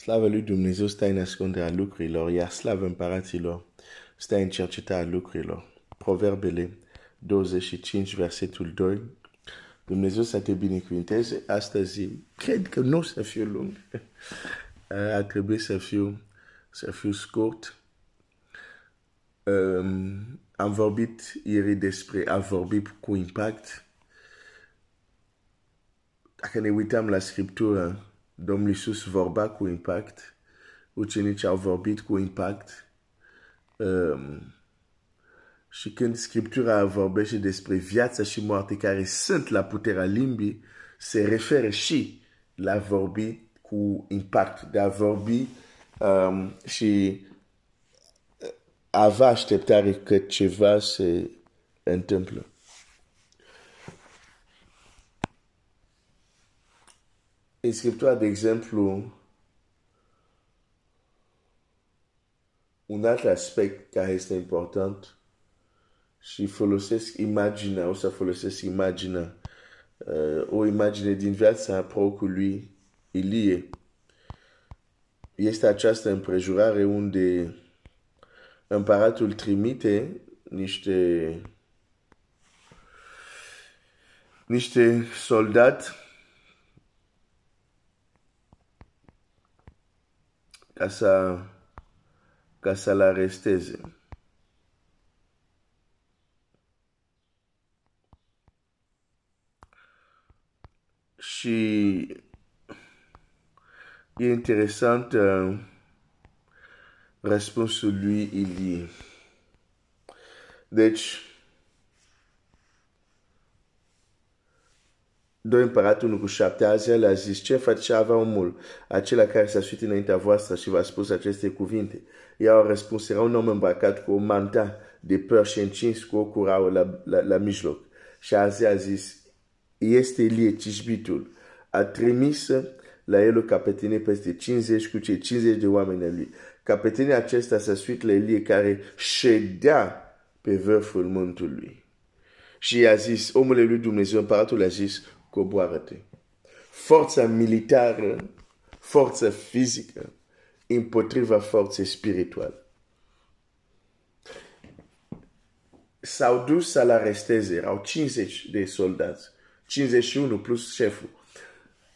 Slavă lui Dumnezeu stă în ascunderea lucrurilor, iar slava împăraților stă în cercetarea lucrurilor. Proverbele 25, versetul 2. Dumnezeu să te binecuvinteze. Astăzi, cred că nu o să fiu lung. Ar trebui să fiu scurt. Am vorbit ieri despre a vorbi cu impact. Dacă ne uităm la Scriptură, Domnul Iisus vorba cu impact, ucenici au vorbit cu impact. Și când Scriptura vorbește despre viața și moarte care sunt la puterea limbii, se referă și la vorbi cu impact, de a vorbi și a avea așteptare că ceva se întâmplă. În Scriptura, de exemplu, un alt aspect care este important și folosesc imaginea, o să folosesc imaginea, o imagine din viața procului Ilie. Este această împrejurare unde împăratul trimite niște soldați ca să l-aresteze. Și e interesant răspunsul lui Ilie. Deci, doi împăratul cu 7, Azea le-a zis: ce face avea omul acela care s-a suit înaintea voastră și v-a spus aceste cuvinte? Ea a răspuns: era un om îmbrăcat cu o manta de păr și încins cu o curau la mijloc. Și Azea a zis: este Ilie Tișbitul. A trimis la el o capetenie peste 50 cu cei 50 de oameni ai lui. Capetenia acesta s-a suit la Ilie care ședea pe vârful muntelui. Și i-a zis: omule lui Dumnezeu, împăratul i-a zis: coboară-te. Forța militară, forța fizică, împotriva forței spirituale. S-au dus să-l aresteze, erau 50 de soldați, 51 plus șeful.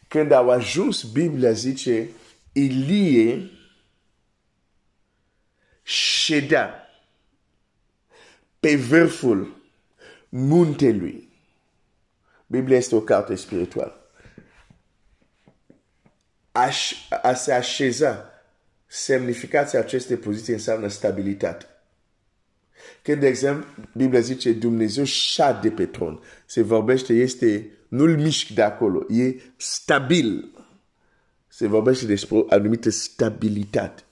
Când au ajuns, Biblia zice, Ilie ședea pe vârful muntelui. Biblia este o carte spirituală. A se așeza. Semnificația acestei poziții înseamnă stabilitate. Când, de exemplu, Biblia zice Dumnezeu șade pe tron, se vorbește, este, nu-l mișc de acolo, e stabil. Se vorbește despre o anumită stabilitate.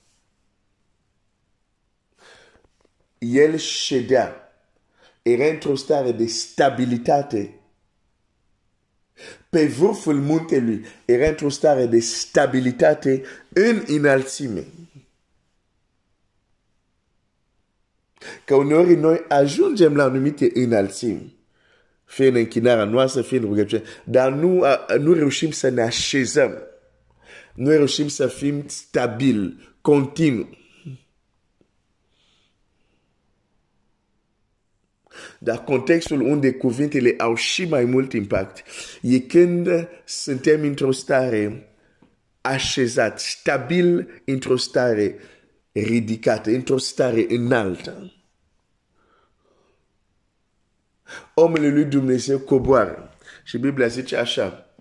El ședea. Era într-o stare de stabilitate. Pe vârful muntelui era într-o stare de stabilitate în înălțime. Că uneori noi ajungem la anumite înălțimi, fie în închinarea noastră, fie în rugăciune, dar nu reușim să ne așezăm. Nu reușim să fim stabili, continui. Dar contextul unde cuvintele au și mai mult impact e când suntem într-o stare așezat, stabil, într-o stare ridicată, într-o stare înaltă. Omul lui Dumnezeu coboară. Și Biblia zice așa: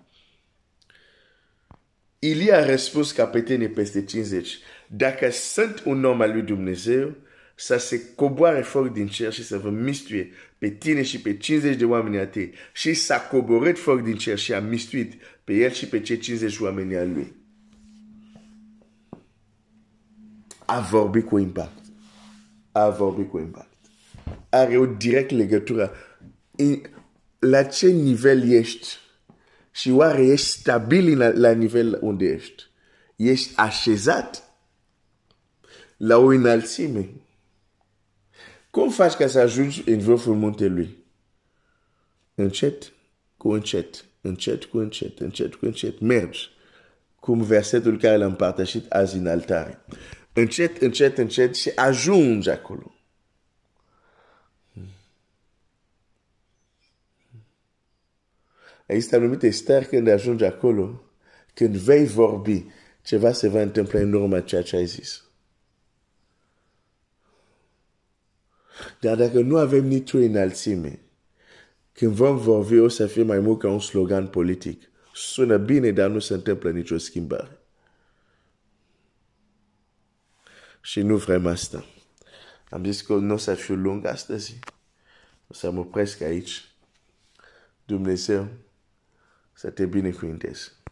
Ilie a răspuns capetenii peste 50: dacă sunt un om al lui Dumnezeu, să se coboare foc din cer și să vă mistuie pe tine și pe 50 de oameni a tăi. Și s-a coborât foc din cer și a mistuit pe el și pe cei 50 de oameni a lui. A vorbi cu impact. A vorbi cu impact. Are o direct legătură. La ce nivel ești? Și oare ești stabil la nivel unde ești? Ești așezat la o înălțime? Cum faci ca să ajungi în vârful muntelui? Încet cu încet, încet cu încet, încet cu încet. Mergi cum versetul care l-am împărtășit azi în altare. Încet, încet, încet și ajungi acolo. Există anumite stări când ajungi acolo, când vei vorbi, ceva se va întâmpla în urma ceea ce ai zis. Dar dacă nu avem nicio înălțime, când vom vorbi, o să fie mai mult ca un slogan politic. Sună bine, dar nu se întâmplă nicio schimbare. Și nu vrem asta. Am zis că nu o să fiu lung astăzi. O să mă opresc aici. Dumnezeu să te binecuvânteze.